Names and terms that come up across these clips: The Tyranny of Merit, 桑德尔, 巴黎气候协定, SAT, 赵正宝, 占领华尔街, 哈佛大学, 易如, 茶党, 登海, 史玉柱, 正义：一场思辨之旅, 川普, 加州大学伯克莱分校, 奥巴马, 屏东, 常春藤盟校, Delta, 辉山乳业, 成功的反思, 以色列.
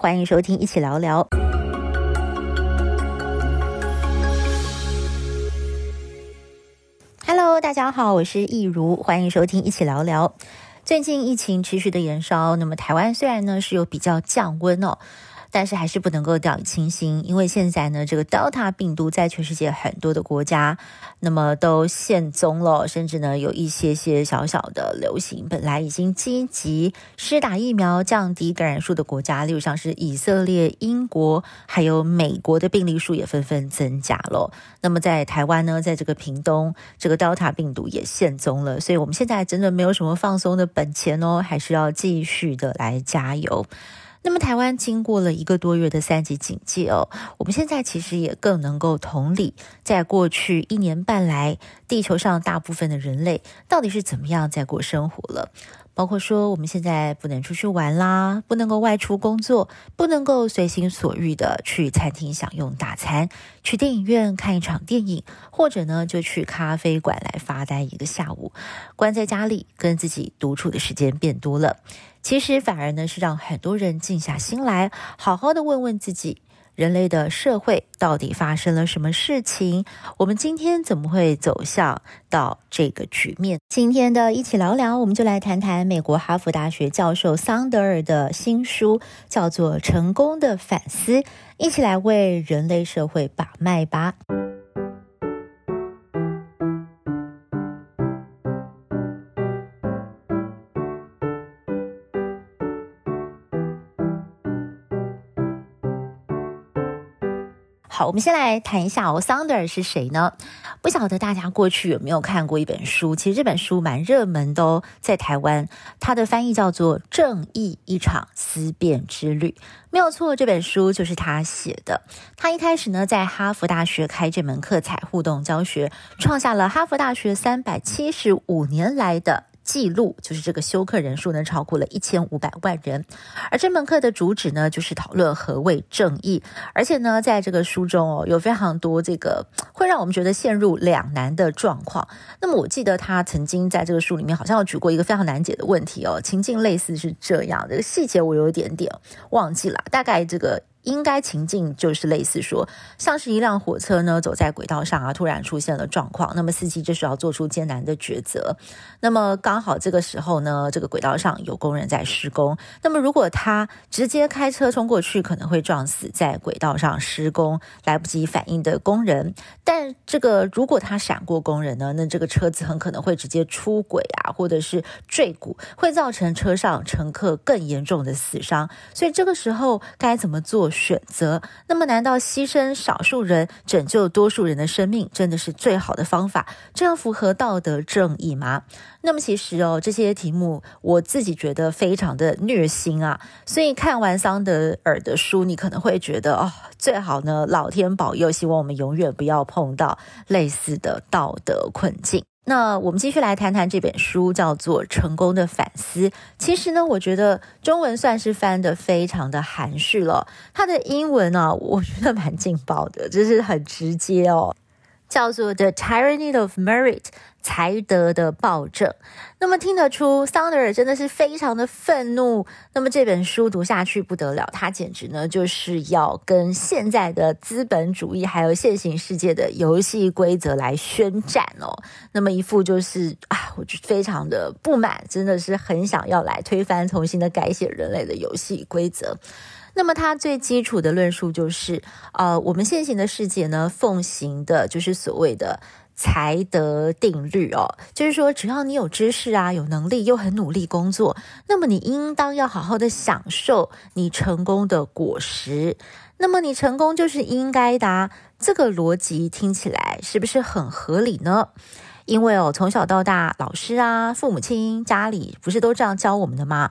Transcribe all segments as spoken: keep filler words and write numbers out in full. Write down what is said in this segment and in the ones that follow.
欢迎收听一起聊聊。Hello， 大家好，我是易如，欢迎收听一起聊聊。最近疫情持续的延烧，那么台湾虽然呢是有比较降温哦，但是还是不能够掉以轻心，因为现在呢这个 Delta 病毒在全世界很多的国家那么都现踪了，甚至呢有一些些小小的流行，本来已经积极施打疫苗降低感染数的国家，例如像是以色列、英国还有美国的病例数也纷纷增加了。那么在台湾呢，在这个屏东这个 Delta 病毒也现踪了，所以我们现在真的没有什么放松的本钱哦，还是要继续的来加油。那么台湾经过了一个多月的三级警戒哦，我们现在其实也更能够同理，在过去一年半来，地球上大部分的人类到底是怎么样在过生活了。包括说我们现在不能出去玩啦，不能够外出工作，不能够随心所欲的去餐厅享用大餐，去电影院看一场电影，或者呢就去咖啡馆来发呆一个下午，关在家里跟自己独处的时间变多了。其实反而呢是让很多人静下心来，好好的问问自己，人类的社会到底发生了什么事情？我们今天怎么会走向到这个局面？今天的一起聊聊，我们就来谈谈美国哈佛大学教授桑德尔的新书，叫做《成功的反思》，一起来为人类社会把脉吧。好，我们先来谈一下哦，桑德尔是谁呢？不晓得大家过去有没有看过一本书，其实这本书蛮热门的哦，在台湾，它的翻译叫做《正义：一场思辨之旅》。没有错，这本书就是他写的。他一开始呢，在哈佛大学开这门课才互动教学，创下了哈佛大学三百七十五年来的记录，就是这个修课人数呢超过了一千五百万人。而这门课的主旨呢就是讨论何谓正义，而且呢在这个书中哦有非常多这个会让我们觉得陷入两难的状况。那么我记得他曾经在这个书里面好像有举过一个非常难解的问题哦，情境类似是这样的，这个细节我有一点点忘记了，大概这个应该情境就是类似说，像是一辆火车呢走在轨道上啊，突然出现了状况，那么司机这时候要做出艰难的抉择。那么刚好这个时候呢，这个轨道上有工人在施工，那么如果他直接开车冲过去，可能会撞死在轨道上施工来不及反应的工人。但这个如果他闪过工人呢，那这个车子很可能会直接出轨啊，或者是坠谷，会造成车上乘客更严重的死伤。所以这个时候该怎么做选择？那么难道牺牲少数人拯救多数人的生命真的是最好的方法？这样符合道德正义吗？那么其实哦，这些题目我自己觉得非常的虐心啊，所以看完桑德尔的书，你可能会觉得哦，最好呢老天保佑，希望我们永远不要碰到类似的道德困境。那我们继续来谈谈这本书，叫做《成功的反思》。其实呢，我觉得中文算是翻得非常的含蓄了，它的英文啊，我觉得蛮劲爆的，就是很直接哦，叫做《The Tyranny of Merit》，才德的暴政。那么听得出桑德尔真的是非常的愤怒，那么这本书读下去不得了，他简直呢就是要跟现在的资本主义还有现行世界的游戏规则来宣战哦。那么一副就是啊，我就非常的不满，真的是很想要来推翻重新的改写人类的游戏规则。那么他最基础的论述就是呃，我们现行的世界呢奉行的就是所谓的才德定律哦，就是说只要你有知识啊，有能力又很努力工作，那么你应当要好好的享受你成功的果实，那么你成功就是应该的啊。这个逻辑听起来是不是很合理呢？因为哦，从小到大老师啊、父母亲、家里不是都这样教我们的吗？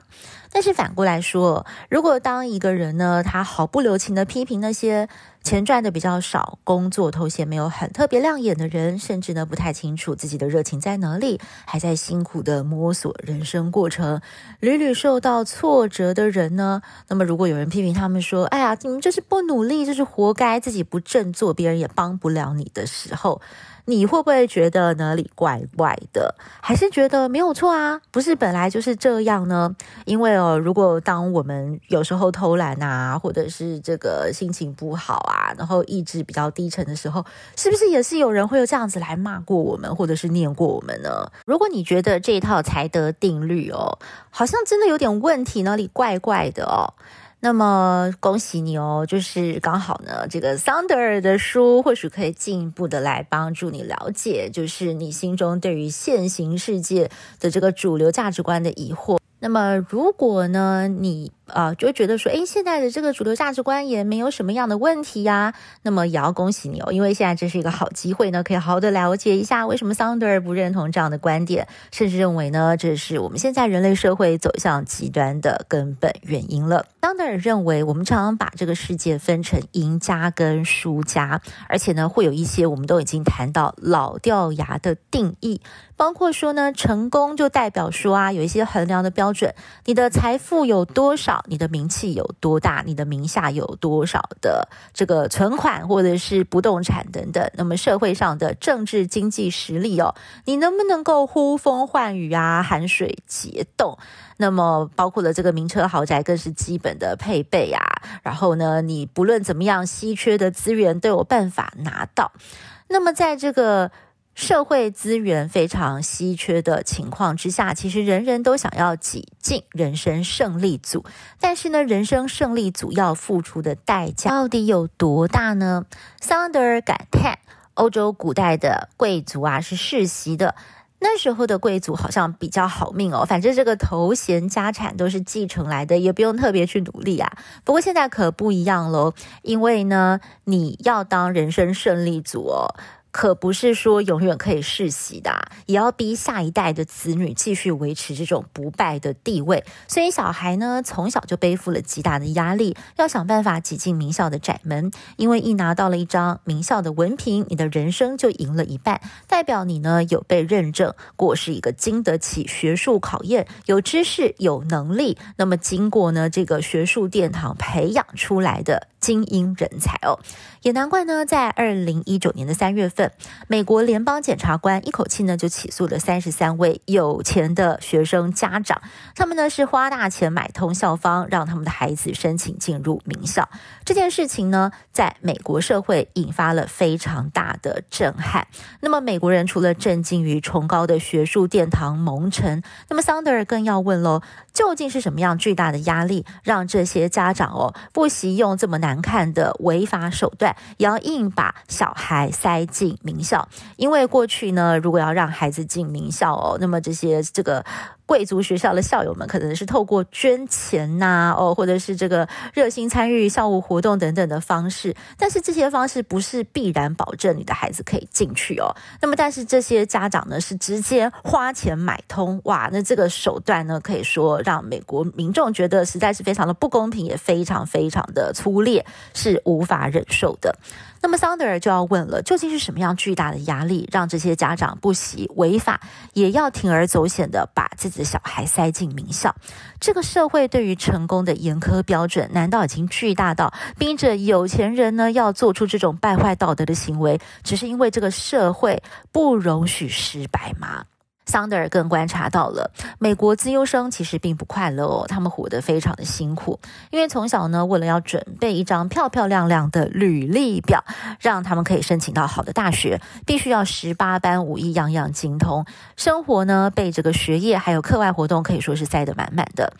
但是反过来说，如果当一个人呢，他毫不留情的批评那些钱赚的比较少、工作头衔没有很特别亮眼的人，甚至呢不太清楚自己的热情在哪里，还在辛苦的摸索人生过程，屡屡受到挫折的人呢，那么如果有人批评他们说，哎呀，你们就是不努力，就是活该，自己不振作，别人也帮不了你的时候，你会不会觉得哪里怪怪的？还是觉得没有错啊，不是本来就是这样呢？因为哦，如果当我们有时候偷懒啊，或者是这个心情不好啊，然后意志比较低沉的时候，是不是也是有人会有这样子来骂过我们，或者是念过我们呢？如果你觉得这一套才德定律哦，好像真的有点问题，哪里怪怪的哦，那么恭喜你哦，就是刚好呢，这个桑德尔的书或许可以进一步的来帮助你了解，就是你心中对于现行世界的这个主流价值观的疑惑。那么如果呢你呃就觉得说诶现在的这个主流价值观也没有什么样的问题呀，那么也要恭喜你哦，因为现在这是一个好机会呢，可以好好的了解一下为什么桑德尔不认同这样的观点，甚至认为呢这是我们现在人类社会走向极端的根本原因了。桑德尔认为我们常常把这个世界分成赢家跟输家，而且呢会有一些我们都已经谈到老掉牙的定义，包括说呢成功就代表说啊有一些衡量的标准，你的财富有多少，你的名气有多大，你的名下有多少的这个存款或者是不动产等等，那么社会上的政治经济实力哦，你能不能够呼风唤雨啊，寒水解冻，那么包括了这个名车豪宅更是基本的配备啊，然后呢你不论怎么样稀缺的资源都有办法拿到。那么在这个社会资源非常稀缺的情况之下，其实人人都想要挤进人生胜利组，但是呢人生胜利组要付出的代价到底有多大呢？桑德尔感叹，欧洲古代的贵族啊是世袭的，那时候的贵族好像比较好命哦，反正这个头衔家产都是继承来的，也不用特别去努力啊。不过现在可不一样咯，因为呢你要当人生胜利组哦，可不是说永远可以世袭的啊，也要逼下一代的子女继续维持这种不败的地位，所以小孩呢从小就背负了极大的压力，要想办法挤进名校的窄门，因为一拿到了一张名校的文凭，你的人生就赢了一半，代表你呢有被认证过是一个经得起学术考验，有知识有能力，那么经过呢这个学术殿堂培养出来的精英人才哦。也难怪呢在二零一九年的三月份，美国联邦检察官一口气呢就起诉了三十三位有钱的学生家长，他们呢是花大钱买通校方，让他们的孩子申请进入名校。这件事情呢在美国社会引发了非常大的震撼，那么美国人除了震惊于崇高的学术殿堂蒙尘，那么桑德尔更要问咯，究竟是什么样巨大的压力让这些家长哦不惜用这么难看的违法手段也要硬把小孩塞进名校？因为过去呢如果要让孩子进名校哦，那么这些这个贵族学校的校友们可能是透过捐钱呐、啊、哦，或者是这个热心参与校务活动等等的方式，但是这些方式不是必然保证你的孩子可以进去哦。那么但是这些家长呢是直接花钱买通，哇，那这个手段呢可以说让美国民众觉得实在是非常的不公平，也非常非常的粗劣，是无法忍受的。那么桑德尔就要问了，究竟是什么样巨大的压力让这些家长不惜违法也要铤而走险的把自己的小孩塞进名校？这个社会对于成功的严苛标准难道已经巨大到逼着有钱人呢要做出这种败坏道德的行为，只是因为这个社会不容许失败吗？桑德尔更观察到了美国资优生其实并不快乐哦，他们活得非常的辛苦，因为从小呢为了要准备一张漂漂亮亮的履历表，让他们可以申请到好的大学，必须要十八般武艺样样精通，生活呢被这个学业还有课外活动可以说是塞得满满的。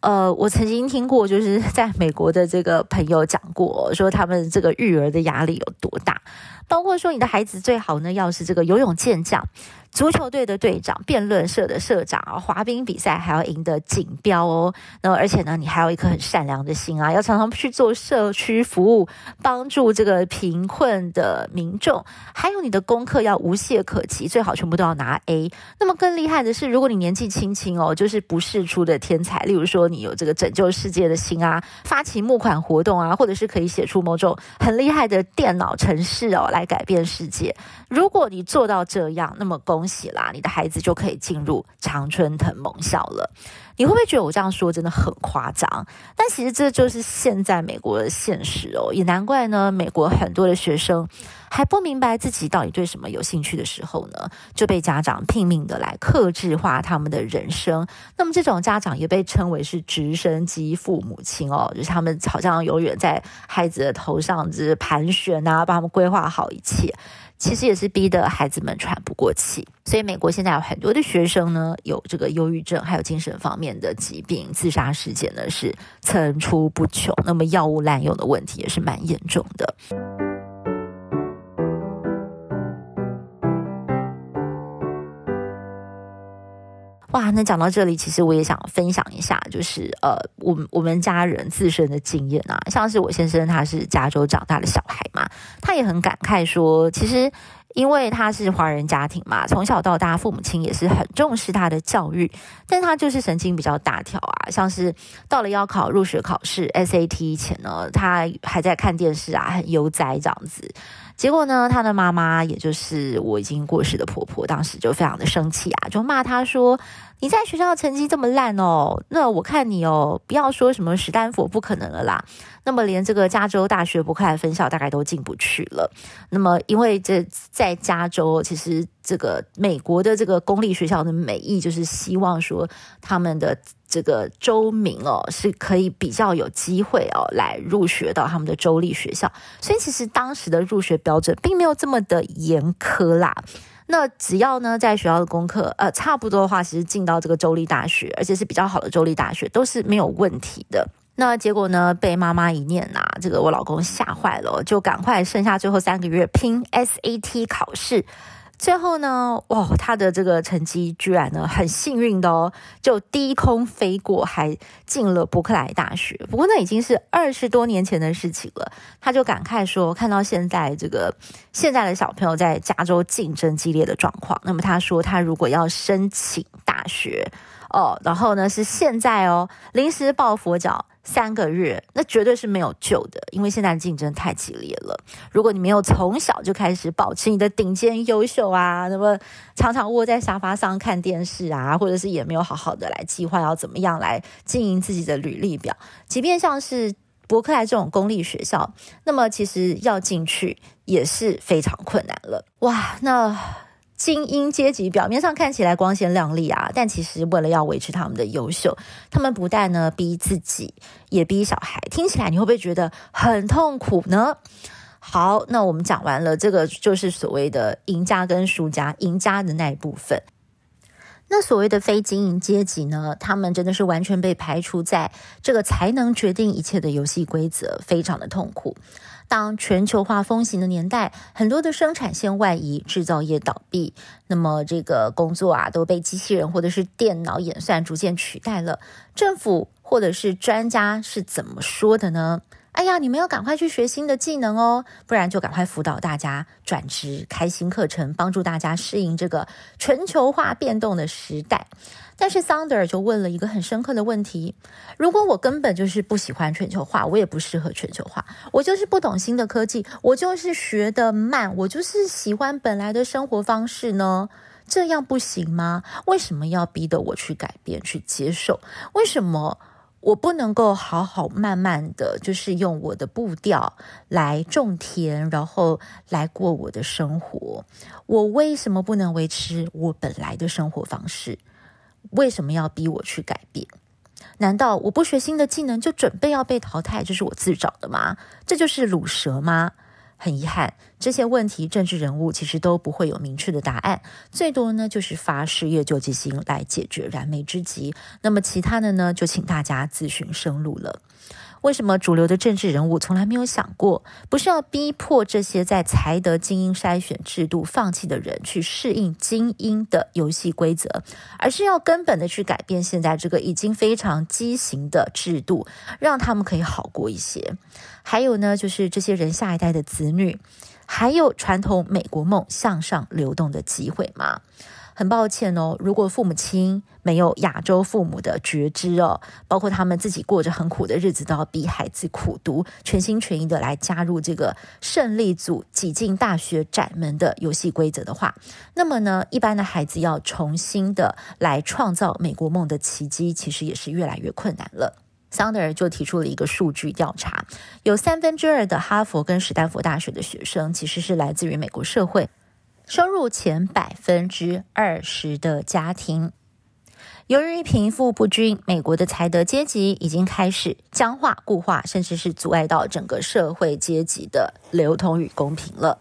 呃，我曾经听过就是在美国的这个朋友讲过，说他们这个育儿的压力有多大，包括说你的孩子最好呢要是这个游泳健将、足球队的队长、辩论社的社长啊，滑冰比赛还要赢得锦标哦。那而且呢，你还有一颗很善良的心啊，要常常去做社区服务，帮助这个贫困的民众。还有你的功课要无懈可击，最好全部都要拿 A。那么更厉害的是，如果你年纪轻轻哦，就是不世出的天才，例如说你有这个拯救世界的心啊，发起募款活动啊，或者是可以写出某种很厉害的电脑程式哦，来改变世界。如果你做到这样，那么恭喜啦，你的孩子就可以进入常春藤盟校了。你会不会觉得我这样说真的很夸张？但其实这就是现在美国的现实哦，也难怪呢，美国很多的学生还不明白自己到底对什么有兴趣的时候呢，就被家长拼命的来客制化他们的人生。那么这种家长也被称为是直升机父母亲哦，就是他们好像永远在孩子的头上就是盘旋啊，帮他们规划好一切，其实也是逼得孩子们喘不过气。所以美国现在有很多的学生呢，有这个忧郁症，还有精神方面的疾病，自杀事件呢是层出不穷，那么药物滥用的问题也是蛮严重的。哇，那讲到这里，其实我也想分享一下，就是呃，我我们家人自身的经验啊，像是我先生他是加州长大的小孩嘛，他也很感慨说，其实因为他是华人家庭嘛，从小到大父母亲也是很重视他的教育，但他就是神经比较大条啊，像是到了要考入学考试 S A T 前呢，他还在看电视啊，很悠哉这样子。结果呢，他的妈妈也就是我已经过世的婆婆，当时就非常的生气啊，就骂他说，你在学校成绩这么烂哦，那我看你哦，不要说什么史丹佛不可能了啦，那么连这个加州大学伯克莱分校大概都进不去了。那么因为这在加州，其实这个美国的这个公立学校的美意就是希望说他们的这个州民哦是可以比较有机会哦来入学到他们的州立学校，所以其实当时的入学标准并没有这么的严苛啦。那只要呢在学校的功课呃差不多的话，其实进到这个州立大学，而且是比较好的州立大学都是没有问题的。那结果呢被妈妈一念啊，这个我老公吓坏了，就赶快剩下最后三个月拼 S A T 考试。最后呢，哇，他的这个成绩居然呢很幸运的哦，就低空飞过，还进了伯克莱大学。不过那已经是二十多年前的事情了。他就感慨说，看到现在这个现在的小朋友在加州竞争激烈的状况，那么他说他如果要申请大学哦，然后呢是现在哦临时抱佛脚三个月，那绝对是没有救的，因为现在竞争太激烈了。如果你没有从小就开始保持你的顶尖优秀啊，那么常常窝在沙发上看电视啊，或者是也没有好好的来计划要怎么样来经营自己的履历表，即便像是伯克莱这种公立学校，那么其实要进去也是非常困难了。哇，那精英阶级表面上看起来光鲜亮丽啊，但其实为了要维持他们的优秀，他们不但呢逼自己，也逼小孩。听起来你会不会觉得很痛苦呢？好，那我们讲完了，这个就是所谓的赢家跟输家，赢家的那一部分。那所谓的非精英阶级呢，他们真的是完全被排除在这个才能决定一切的游戏规则，非常的痛苦。当全球化风行的年代，很多的生产线外移，制造业倒闭，那么这个工作啊都被机器人或者是电脑演算逐渐取代了。政府或者是专家是怎么说的呢？哎呀，你们要赶快去学新的技能哦，不然就赶快辅导大家转职，开新课程，帮助大家适应这个全球化变动的时代。但是桑德尔就问了一个很深刻的问题，如果我根本就是不喜欢全球化，我也不适合全球化，我就是不懂新的科技，我就是学得慢，我就是喜欢本来的生活方式呢，这样不行吗？为什么要逼得我去改变，去接受？为什么我不能够好好慢慢的就是用我的步调来种田，然后来过我的生活？我为什么不能维持我本来的生活方式？为什么要逼我去改变？难道我不学新的技能就准备要被淘汰，这是我自找的吗？这就是卤蛇吗？很遗憾，这些问题政治人物其实都不会有明确的答案，最多呢就是发失业救济金来解决燃眉之急，那么其他的呢就请大家自寻生路了。为什么主流的政治人物从来没有想过，不是要逼迫这些在才德精英筛选制度放弃的人去适应精英的游戏规则，而是要根本的去改变现在这个已经非常畸形的制度，让他们可以好过一些？还有呢，就是这些人下一代的子女，还有传统美国梦向上流动的机会吗？很抱歉哦，如果父母亲没有亚洲父母的觉知哦，包括他们自己过着很苦的日子，都要逼孩子苦读，全心全意的来加入这个胜利组挤进大学窄门的游戏规则的话，那么呢，一般的孩子要重新的来创造美国梦的奇迹，其实也是越来越困难了。桑德尔就提出了一个数据调查，有三分之二的哈佛跟史丹佛大学的学生其实是来自于美国社会收入前百分之二十的家庭。由于贫富不均，美国的财德阶级已经开始僵化固化，甚至是阻碍到整个社会阶级的流通与公平了。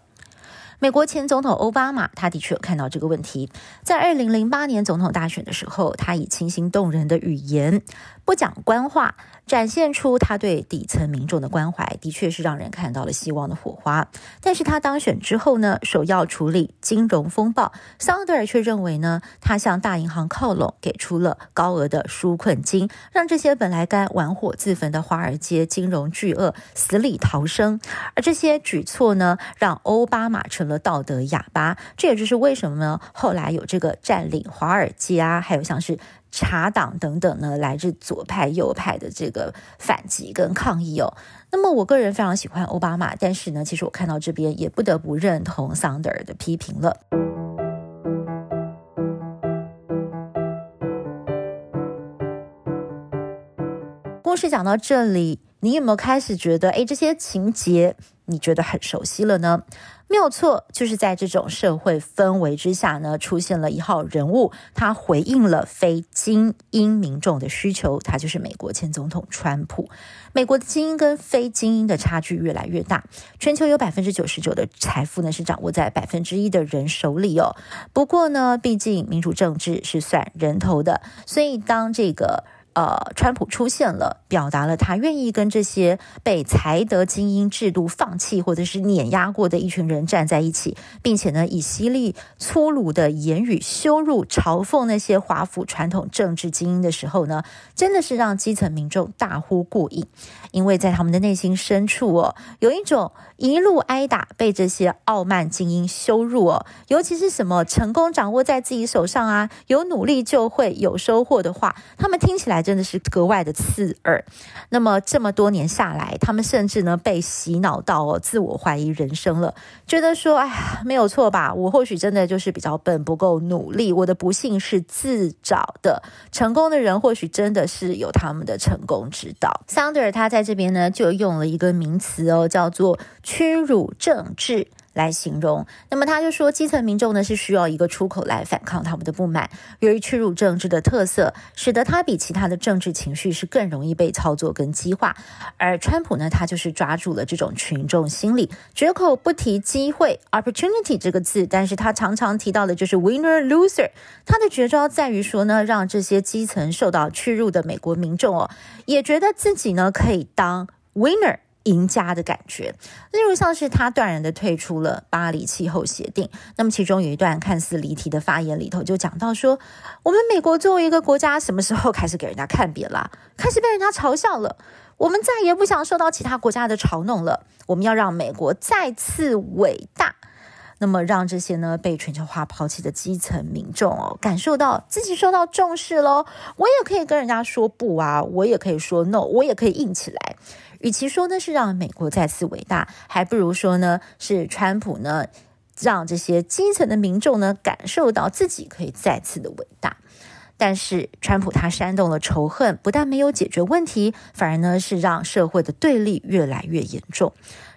美国前总统奥巴马他的确有看到这个问题，在二零零八年总统大选的时候，他以清新动人的语言，不讲官话，展现出他对底层民众的关怀，的确是让人看到了希望的火花。但是他当选之后呢，首要处理金融风暴，桑德尔却认为呢，他向大银行靠拢，给出了高额的纾困金，让这些本来该玩火自焚的华尔街金融巨鳄死里逃生。而这些举措呢，让奥巴马成了道德哑巴，这也就是为什么呢？后来有这个占领华尔街啊，还有像是茶党等等呢，来自左派右派的这个反击跟抗议哦。那么我个人非常喜欢奥巴马，但是呢，其实我看到这边也不得不认同桑德尔的批评了。故事讲到这里，你有没有开始觉得，哎，这些情节你觉得很熟悉了呢？没有错，就是在这种社会氛围之下呢，出现了一号人物，他回应了非精英民众的需求，他就是美国前总统川普。美国的精英跟非精英的差距越来越大，全球有 百分之九十九 的财富呢是掌握在 百分之一 的人手里哦。不过呢，毕竟民主政治是算人头的，所以当这个呃，川普出现了，表达了他愿意跟这些被财德精英制度放弃或者是碾压过的一群人站在一起，并且呢，以犀利粗鲁的言语羞辱嘲讽那些华府传统政治精英的时候呢，真的是让基层民众大呼过瘾，因为在他们的内心深处哦，有一种一路挨打被这些傲慢精英羞辱哦，尤其是什么成功掌握在自己手上啊，有努力就会有收获的话，他们听起来真的是格外的刺耳。那么这么多年下来，他们甚至呢被洗脑到哦，自我怀疑人生了，觉得说，哎呀，没有错吧？我或许真的就是比较笨，不够努力，我的不幸是自找的。成功的人或许真的是有他们的成功之道。桑德尔他在这边呢就用了一个名词哦，叫做屈辱政治来形容。那么他就说，基层民众呢是需要一个出口来反抗他们的不满，由于屈辱政治的特色，使得他比其他的政治情绪是更容易被操作跟激化。而川普呢，他就是抓住了这种群众心理，绝口不提机会 opportunity 这个字，但是他常常提到的就是 winner loser。 他的绝招在于说呢，让这些基层受到屈辱的美国民众哦，也觉得自己呢可以当 winner，赢家的感觉。例如像是他断然的退出了巴黎气候协定，那么其中有一段看似离题的发言里头就讲到说，我们美国作为一个国家，什么时候开始给人家看扁了，开始被人家嘲笑了，我们再也不想受到其他国家的嘲弄了，我们要让美国再次伟大。那么让这些呢被全球化抛弃的基层民众哦，感受到自己受到重视咯，我也可以跟人家说不啊，我也可以说 no， 我也可以硬起来。与其说呢是让美国再次伟大，还不如说呢是川普呢让这些基层的民众呢感受到自己可以再次的伟大。但是川普他煽动了仇恨，不但没有解决问题，反而呢是让社会的对立越来越严重。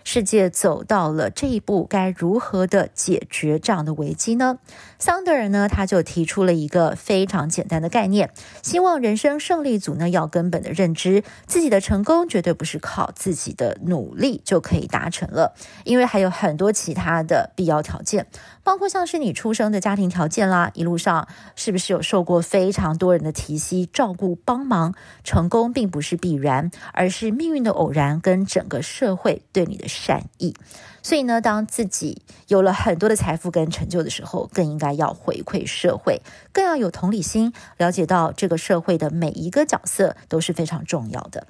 世界走到了这一步，该如何的解决这样的危机呢？桑德尔呢，他就提出了一个非常简单的概念，希望人生胜利组呢要根本的认知，自己的成功绝对不是靠自己的努力就可以达成了，因为还有很多其他的必要条件，包括像是你出生的家庭条件啦，一路上是不是有受过非常多人的提携、照顾、帮忙。成功并不是必然，而是命运的偶然跟整个社会对你的善意。所以呢，当自己有了很多的财富跟成就的时候，更应该要回馈社会，更要有同理心，了解到这个社会的每一个角色都是非常重要的。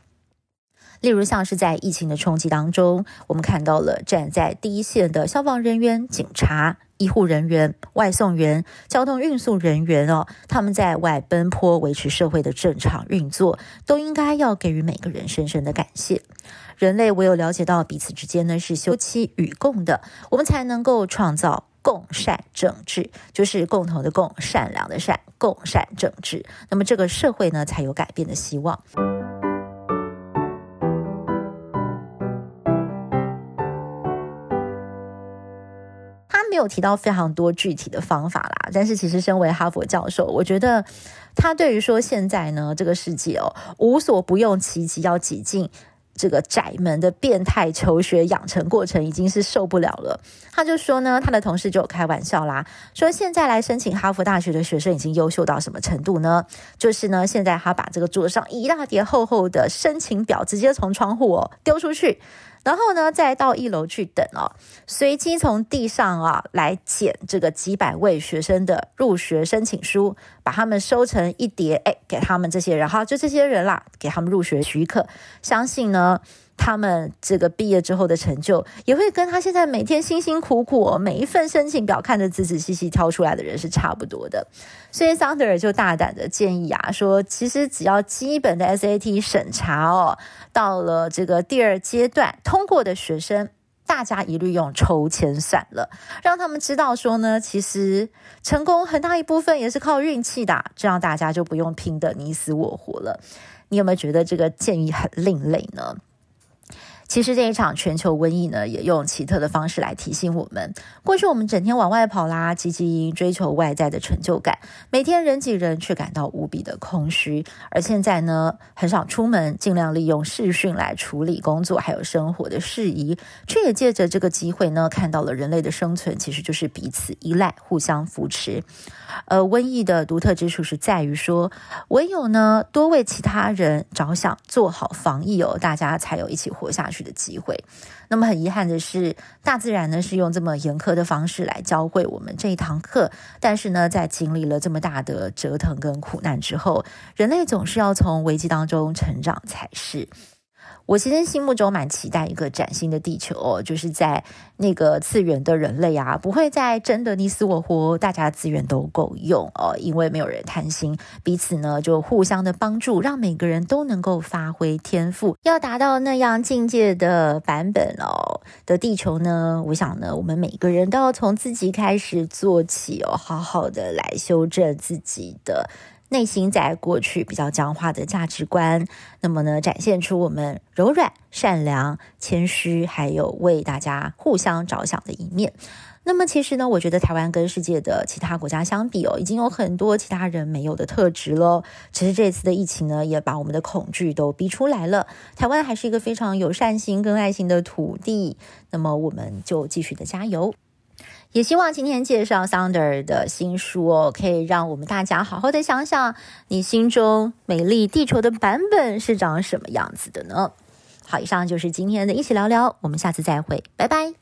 例如像是在疫情的冲击当中，我们看到了站在第一线的消防人员、警察、医护人员、外送员、交通运输人员哦，他们在外奔波维持社会的正常运作，都应该要给予每个人深深的感谢。人类唯有了解到彼此之间呢是休戚与共的，我们才能够创造共善政治，就是共同的共，善良的善，共善政治。那么这个社会呢才有改变的希望。没有提到非常多具体的方法啦，但是其实身为哈佛教授，我觉得他对于说现在呢这个世界哦无所不用其极要挤进这个窄门的变态求学养成过程已经是受不了了。他就说呢，他的同事就有开玩笑啦，说现在来申请哈佛大学的学生已经优秀到什么程度呢？就是呢，现在他把这个桌上一大叠厚厚的申请表直接从窗户哦丢出去，然后呢再到一楼去等哦，随机从地上啊来捡这个几百位学生的入学申请书，把他们收成一叠，哎，给他们这些人，然后就这些人啦，给他们入学许可。相信呢他们这个毕业之后的成就也会跟他现在每天辛辛苦苦、哦、每一份申请表看着仔仔细细挑出来的人是差不多的。所以桑德尔就大胆的建议啊，说其实只要基本的 S A T 审查哦，到了这个第二阶段通过的学生，大家一律用抽签算了，让他们知道说呢，其实成功很大一部分也是靠运气的、啊、这样大家就不用拼得你死我活了。你有没有觉得这个建议很另类呢？其实这一场全球瘟疫呢，也用奇特的方式来提醒我们，过去我们整天往外跑啦，积极营营追求外在的成就感，每天人挤人却感到无比的空虚。而现在呢，很少出门，尽量利用视讯来处理工作还有生活的事宜，却也借着这个机会呢，看到了人类的生存其实就是彼此依赖，互相扶持。呃，瘟疫的独特之处是在于说，唯有呢多为其他人着想，做好防疫哦，大家才有一起活下去的机会。那么很遗憾的是，大自然呢是用这么严苛的方式来教会我们这一堂课，但是呢在经历了这么大的折腾跟苦难之后，人类总是要从危机当中成长才是。我其实心目中蛮期待一个崭新的地球哦，就是在那个次元的人类啊，不会再真的你死我活，大家资源都够用哦，因为没有人贪心，彼此呢就互相的帮助，让每个人都能够发挥天赋。要达到那样境界的版本哦的地球呢，我想呢，我们每个人都要从自己开始做起哦，好好的来修正自己的内心在过去比较僵化的价值观，那么呢展现出我们柔软、善良、谦虚，还有为大家互相着想的一面。那么其实呢，我觉得台湾跟世界的其他国家相比哦，已经有很多其他人没有的特质咯。只是这次的疫情呢，也把我们的恐惧都逼出来了。台湾还是一个非常有善心跟爱心的土地，那么我们就继续的加油。也希望今天介绍桑德尔的新书哦，可以让我们大家好好的想想，你心中美丽地球的版本是长什么样子的呢？好，以上就是今天的一起聊聊，我们下次再会，拜拜。